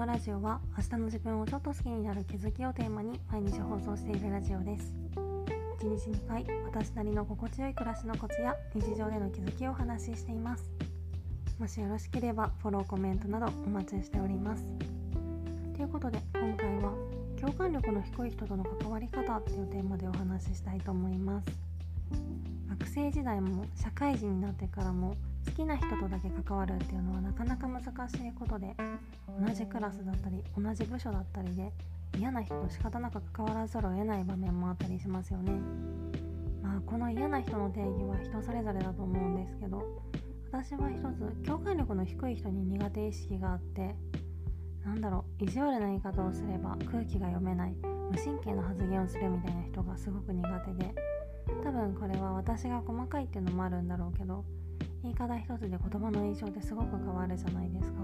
のラジオは明日の自分をちょっと好きになる気づきをテーマに毎日放送しているラジオです。1日2回私なりの心地よい暮らしのコツや日常での気づきをお話ししています。もしよろしければフォロー、コメントなどお待ちしております。ということで今回は共感力の低い人との関わり方っていうテーマでお話ししたいと思います。学生時代も社会人になってからも好きな人とだけ関わるっていうのはなかなか難しいことで、同じクラスだったり同じ部署だったりで嫌な人と仕方なく関わらざるを得ない場面もあったりしますよね。この嫌な人の定義は人それぞれだと思うんですけど、私は一つ共感力の低い人に苦手意識があって、意地悪な言い方をすれば空気が読めない、無神経な発言をするみたいな人がすごく苦手で、多分これは私が細かいっていうのもあるんだろうけど、言い方一つで言葉の印象ってすごく変わるじゃないですか。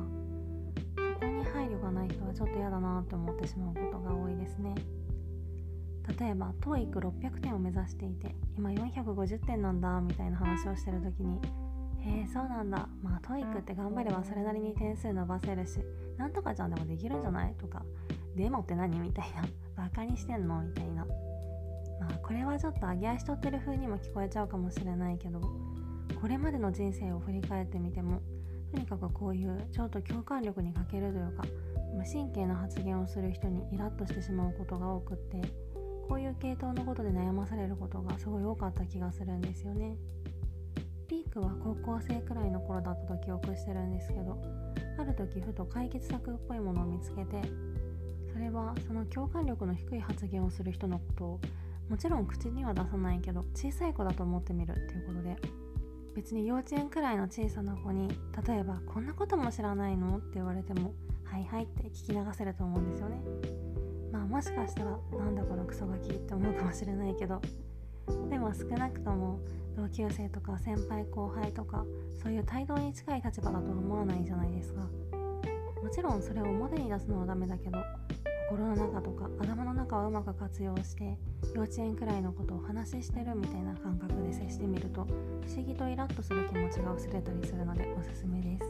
そこに配慮がない人はちょっと嫌だなと思ってしまうことが多いですね。例えば TOEIC600 点を目指していて今450点なんだみたいな話をしてるときに、そうなんだ、TOEIC って頑張ればそれなりに点数伸ばせるしなんとかちゃんでもできるんじゃないとか、でもって何みたいなバカにしてんのみたいな、これはちょっと上げ足取ってる風にも聞こえちゃうかもしれないけど、これまでの人生を振り返ってみてもとにかくこういうちょっと共感力に欠けるというか無神経な発言をする人にイラッとしてしまうことが多くって、こういう系統のことで悩まされることがすごい多かった気がするんですよね。ピークは高校生くらいの頃だったと記憶してるんですけど、ある時ふと解決策っぽいものを見つけて、それはその共感力の低い発言をする人のことをもちろん口には出さないけど小さい子だと思ってみるっていうことで、別に幼稚園くらいの小さな子に例えばこんなことも知らないのって言われてもはいはいって聞き流せると思うんですよね。もしかしたらなんだこのクソガキって思うかもしれないけど、でも少なくとも同級生とか先輩後輩とかそういう対等に近い立場だとは思わないじゃないですか。もちろんそれを表に出すのはダメだけど、心の中とか頭の中をうまく活用して幼稚園くらいのことを話してるみたいな感覚で接してみると不思議とイラッとする気持ちが薄れたりするのでおすすめです。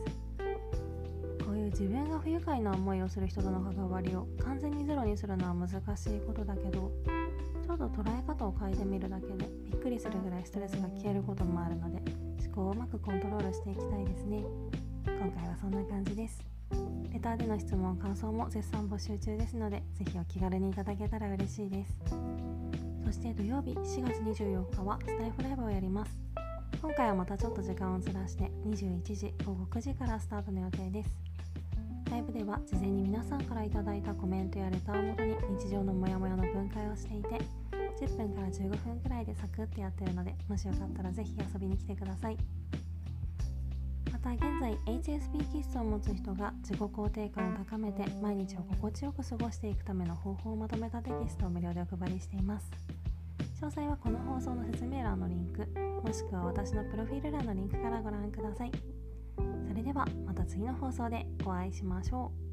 こういう自分が不愉快な思いをする人との関わりを完全にゼロにするのは難しいことだけど、ちょっと捉え方を変えてみるだけでびっくりするぐらいストレスが消えることもあるので、思考をうまくコントロールしていきたいですね。今回はそんな感じです。レターでの質問・感想も絶賛募集中ですので、ぜひお気軽にいただけたら嬉しいです。そして土曜日4月24日はスタイフライブをやります。今回はまたちょっと時間をずらして21時午後9時からスタートの予定です。ライブでは事前に皆さんからいただいたコメントやレターをもとに日常のモヤモヤの分解をしていて、10分から15分くらいでサクッとやってるので、もしよかったらぜひ遊びに来てください。また現在 HSP 気質を持つ人が自己肯定感を高めて毎日を心地よく過ごしていくための方法をまとめたテキストを無料でお配りしています。詳細はこの放送の説明欄のリンク、もしくは私のプロフィール欄のリンクからご覧ください。それではまた次の放送でお会いしましょう。